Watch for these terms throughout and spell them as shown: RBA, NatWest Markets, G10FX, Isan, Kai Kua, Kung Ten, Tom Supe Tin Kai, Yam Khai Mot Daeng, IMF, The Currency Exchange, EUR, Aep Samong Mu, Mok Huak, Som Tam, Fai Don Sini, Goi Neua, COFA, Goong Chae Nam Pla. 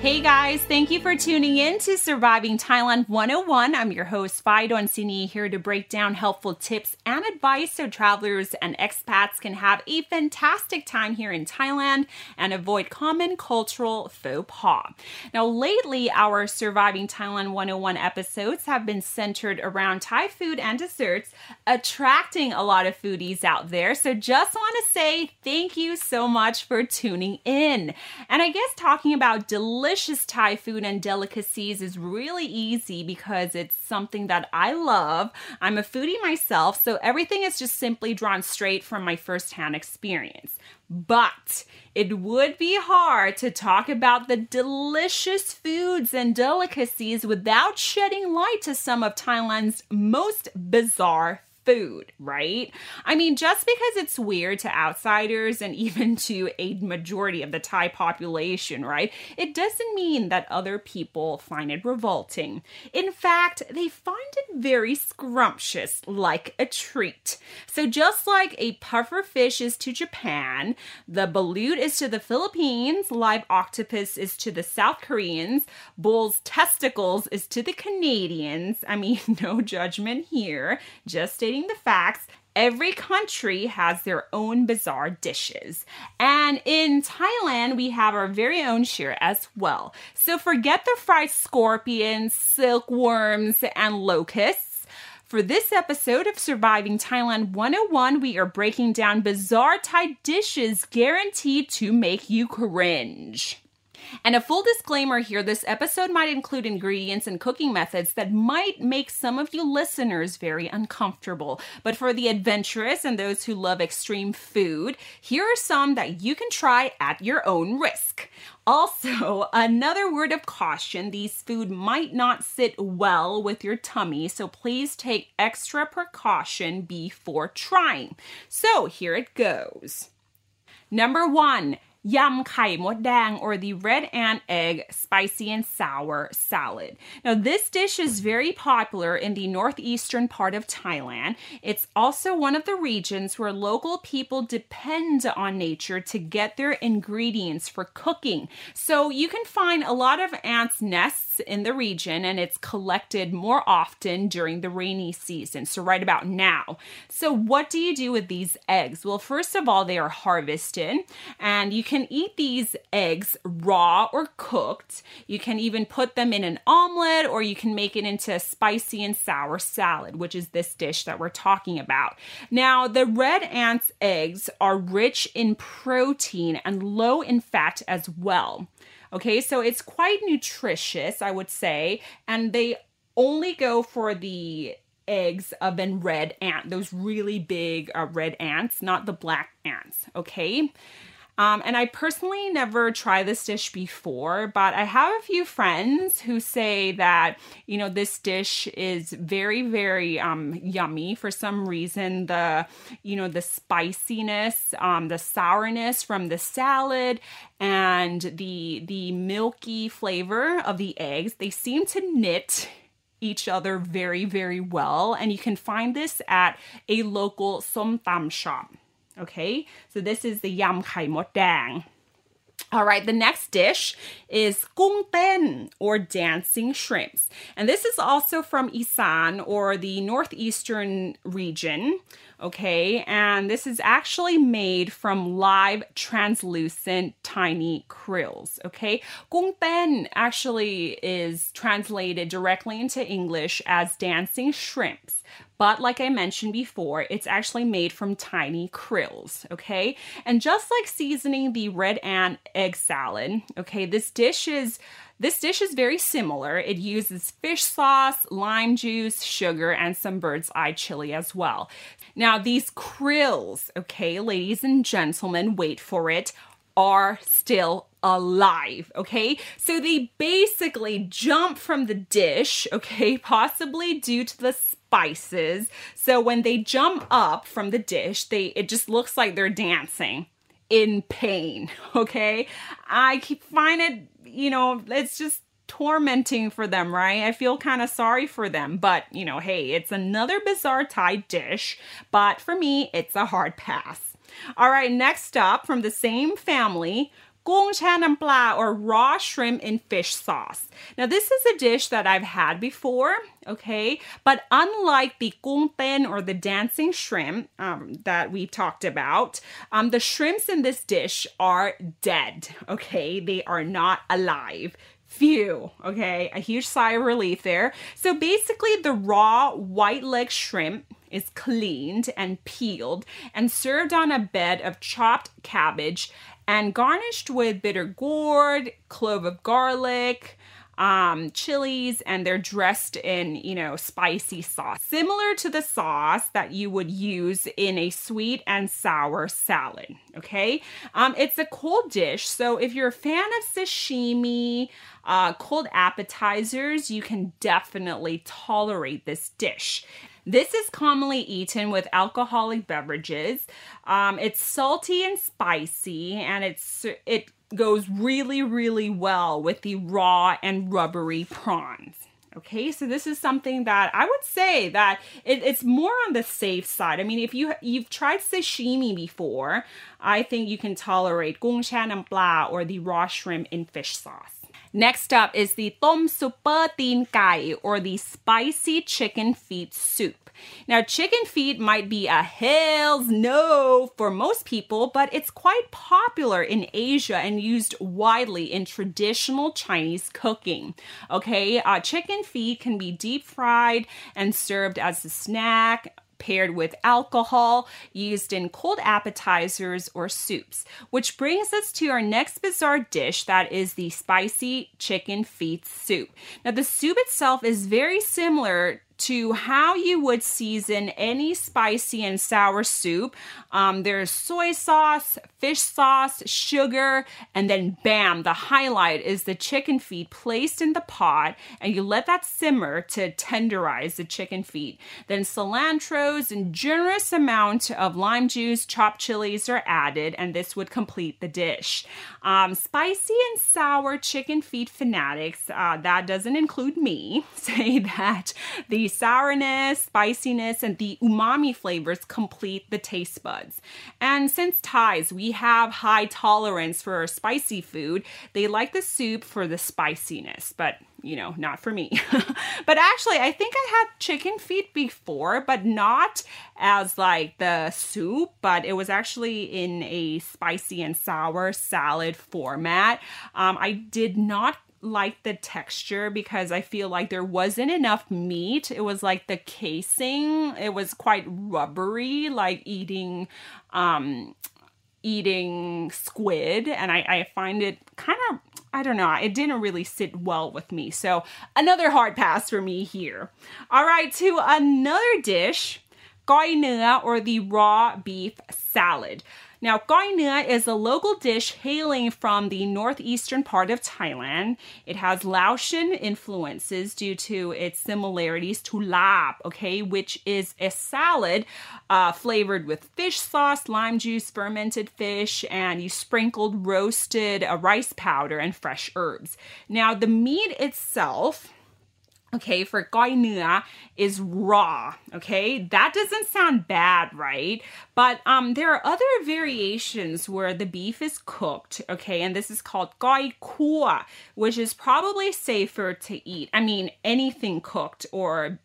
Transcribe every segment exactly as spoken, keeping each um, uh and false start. Hey guys, thank you for tuning in to Surviving Thailand one oh one. I'm your host, Fai Don Sini, here to break down helpful tips and advice so travelers and expats can have a fantastic time here in Thailand and avoid common cultural faux pas. Now, lately, our Surviving Thailand one oh one episodes have been centered around Thai food and desserts, attracting a lot of foodies out there. So just want to say thank you so much for tuning in. And I guess talking about delicious Delicious Thai food and delicacies is really easy because it's something that I love. I'm a foodie myself, so everything is just simply drawn straight from my firsthand experience. But it would be hard to talk about the delicious foods and delicacies without shedding light to some of Thailand's most bizarre foods. Food, right? I mean, just because it's weird to outsiders and even to a majority of the Thai population, right? It doesn't mean that other people find it revolting. In fact, they find it very scrumptious, like a treat. So just like a puffer fish is to Japan, the balut is to the Philippines, live octopus is to the South Koreans, bull's testicles is to the Canadians. I mean, no judgment here, just a the facts. Every country has their own bizarre dishes. And in Thailand, we have our very own share as well. So forget the fried scorpions, silkworms, and locusts. For this episode of Surviving Thailand one oh one, we are breaking down bizarre Thai dishes guaranteed to make you cringe. And a full disclaimer here, this episode might include ingredients and cooking methods that might make some of you listeners very uncomfortable. But for the adventurous and those who love extreme food, here are some that you can try at your own risk. Also, another word of caution, these food might not sit well with your tummy, so please take extra precaution before trying. So here it goes. Number one. Yam Khai Mot Daeng, or the red ant egg spicy and sour salad. Now, this dish is very popular in the northeastern part of Thailand. It's also one of the regions where local people depend on nature to get their ingredients for cooking. So you can find a lot of ants' nests in the region, and it's collected more often during the rainy season, so right about now. So what do you do with these eggs? Well, first of all, they are harvested, and you can You can eat these eggs raw or cooked. You can even put them in an omelet, or you can make it into a spicy and sour salad, which is this dish that we're talking about. Now, the red ant's eggs are rich in protein and low in fat as well. Okay, so it's quite nutritious, I would say, and they only go for the eggs of an red ant, those really big uh, red ants, not the black ants, okay? Um, and I personally never tried this dish before, but I have a few friends who say that, you know, this dish is very, very um, yummy for some reason. The, you know, the spiciness, um, the sourness from the salad and the, the milky flavor of the eggs, they seem to knit each other very, very well. And you can find this at a local Som Tam shop. Okay, so this is the Yam Khai Mot Daeng. All right, the next dish is Kung Ten, or dancing shrimps. And this is also from Isan, or the northeastern region. Okay, and this is actually made from live, translucent, tiny krills, okay? Kung Ten actually is translated directly into English as dancing shrimps. But like I mentioned before, it's actually made from tiny krills, okay? And just like seasoning the red ant egg salad, okay, this dish is... This dish is very similar. It uses fish sauce, lime juice, sugar, and some bird's eye chili as well. Now, these krills, okay, ladies and gentlemen, wait for it, are still alive, okay? So they basically jump from the dish, okay, possibly due to the spices. So when they jump up from the dish, they it just looks like they're dancing in pain, okay? I keep find it, you know, it's just tormenting for them, right? I feel kind of sorry for them, but you know, hey, it's another bizarre Thai dish, but for me, it's a hard pass. All right, next up from the same family, Goong Chae Nam Pla, or raw shrimp in fish sauce. Now, this is a dish that I've had before, okay? But unlike the Kung Ten, or the dancing shrimp um, that we talked about, um, the shrimps in this dish are dead, okay? They are not alive. Phew, okay? A huge sigh of relief there. So basically, the raw white leg shrimp is cleaned and peeled and served on a bed of chopped cabbage and garnished with bitter gourd, clove of garlic, um, chilies, and they're dressed in, you know, spicy sauce, similar to the sauce that you would use in a sweet and sour salad, okay? Um, it's a cold dish, so if you're a fan of sashimi, uh, cold appetizers, you can definitely tolerate this dish. This is commonly eaten with alcoholic beverages. Um, it's salty and spicy, and it's it goes really, really well with the raw and rubbery prawns. Okay, so this is something that I would say that it, it's more on the safe side. I mean, if you, you've tried sashimi before, I think you can tolerate Goong Chae Nam Pla, or the raw shrimp in fish sauce. Next up is the Tom Supe Tin Kai, or the spicy chicken feet soup. Now, chicken feet might be a hell's no for most people, but it's quite popular in Asia and used widely in traditional Chinese cooking. Okay, uh, chicken feet can be deep fried and served as a snack, paired with alcohol, used in cold appetizers or soups. Which brings us to our next bizarre dish, that is the spicy chicken feet soup. Now, the soup itself is very similar to how you would season any spicy and sour soup. Um, there's soy sauce, fish sauce, sugar, and then bam, the highlight is the chicken feet placed in the pot, and you let that simmer to tenderize the chicken feet. Then cilantros and generous amount of lime juice, chopped chilies are added, and this would complete the dish. Um, spicy and sour chicken feet fanatics, uh, that doesn't include me, say that the sourness, spiciness, and the umami flavors complete the taste buds. And since Thais, we have high tolerance for spicy food, they like the soup for the spiciness, but you know, not for me. But actually, I think I had chicken feet before, but not as like the soup, but it was actually in a spicy and sour salad format. Um, I did not like the texture because I feel like there wasn't enough meat. It was like the casing. It was quite rubbery, like eating um, eating squid. And I, I find it kind of, I don't know, it didn't really sit well with me. So another hard pass for me here. All right, to another dish, Goi Neua, or the raw beef salad. Now, Goi Neua is a local dish hailing from the northeastern part of Thailand. It has Laotian influences due to its similarities to lap, okay, which is a salad uh, flavored with fish sauce, lime juice, fermented fish, and you sprinkled roasted uh, rice powder and fresh herbs. Now, the meat itself, okay, for Goi Neua is raw, okay? That doesn't sound bad, right? But um, there are other variations where the beef is cooked, okay? And this is called Kai Kua, which is probably safer to eat. I mean, anything cooked or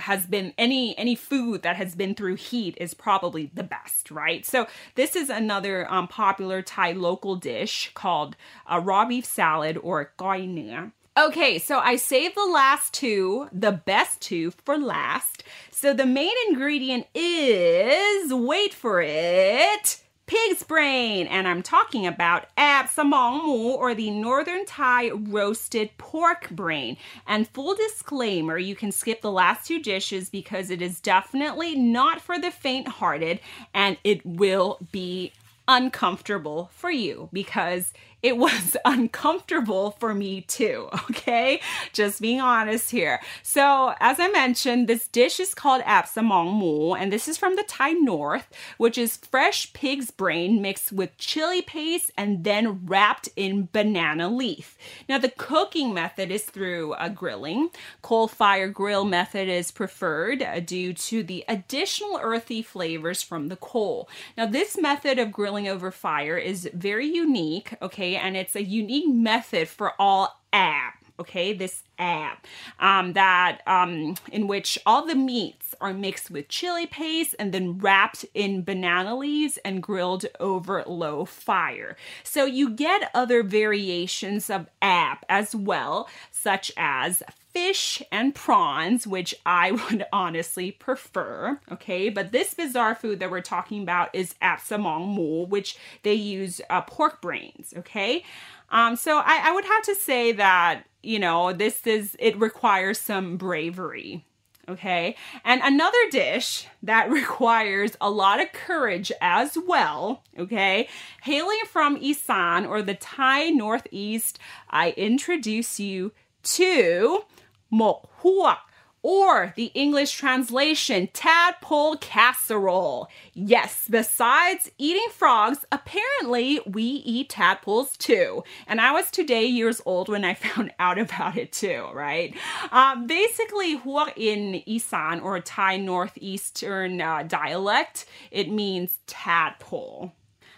has been, any any food that has been through heat is probably the best, right? So this is another um, popular Thai local dish called uh, raw beef salad, or Goi Neua. Okay, so I saved the last two, the best two, for last. So the main ingredient is, wait for it, pig's brain. And I'm talking about Aep Samong Mu, or the Northern Thai roasted pork brain. And full disclaimer, you can skip the last two dishes because it is definitely not for the faint-hearted, and it will be uncomfortable for you, because it was uncomfortable for me too, okay? Just being honest here. So as I mentioned, this dish is called Aep Samong Mu, and this is from the Thai North, which is fresh pig's brain mixed with chili paste and then wrapped in banana leaf. Now the cooking method is through uh, grilling. Coal fire grill method is preferred uh, due to the additional earthy flavors from the coal. Now this method of grilling over fire is very unique, okay? And it's a unique method for all Aep, okay, this Aep, um, that um, in which all the meats are mixed with chili paste and then wrapped in banana leaves and grilled over low fire. So you get other variations of Aep as well, such as fish and prawns, which I would honestly prefer, okay? But this bizarre food that we're talking about is Aep Samong Mu, which they use uh, pork brains, okay? Um, so I, I would have to say that, you know, this is, it requires some bravery, okay? And another dish that requires a lot of courage as well, okay? Hailing from Isan, or the Thai Northeast, I introduce you to Mok Huak, or the English translation, tadpole casserole. Yes, besides eating frogs, apparently we eat tadpoles too. And I was today years old when I found out about it too, right? Um, basically, huak in Isan, or Thai Northeastern uh, dialect, it means tadpole.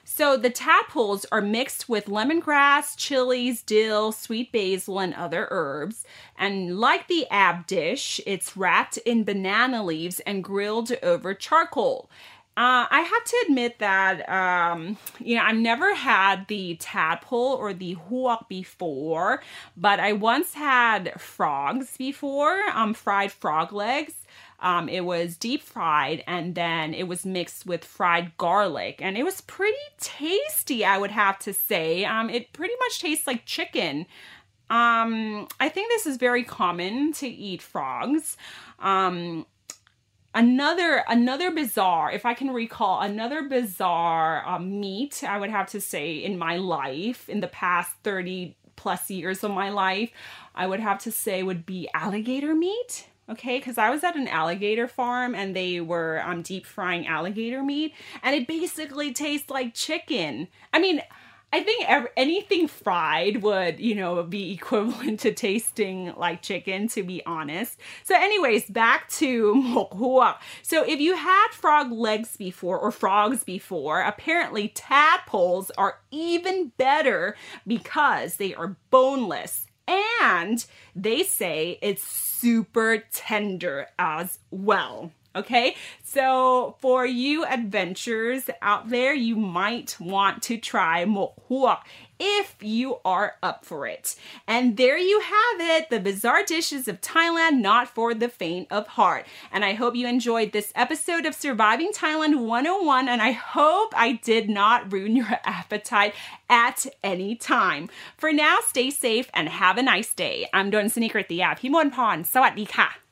So the tadpoles are mixed with lemongrass, chilies, dill, sweet basil, and other herbs. And like the Aep dish, it's wrapped in banana leaves and grilled over charcoal. Uh, I have to admit that, um, you know, I've never had the tadpole or the huak before, but I once had frogs before, um, fried frog legs. Um, it was deep fried, and then it was mixed with fried garlic, and it was pretty tasty, I would have to say. Um, it pretty much tastes like chicken. Um, I think this is very common to eat frogs. Um, Another, another bizarre, if I can recall, another bizarre uh, meat, I would have to say, in my life, in the past thirty plus years of my life, I would have to say would be alligator meat, okay? Because I was at an alligator farm, and they were um, deep frying alligator meat, and it basically tastes like chicken. I mean, I think ev- anything fried would, you know, be equivalent to tasting like chicken, to be honest. So anyways, back to Mok Huak. So if you had frog legs before, or frogs before, apparently tadpoles are even better because they are boneless. And they say it's super tender as well. Okay, so for you adventurers out there, you might want to try Mok Huak if you are up for it. And there you have it, the bizarre dishes of Thailand, not for the faint of heart. And I hope you enjoyed this episode of Surviving Thailand one oh one, and I hope I did not ruin your appetite at any time. For now, stay safe and have a nice day. I'm Don Sini, the Aep Samong Mu. สวัสดีค่ะ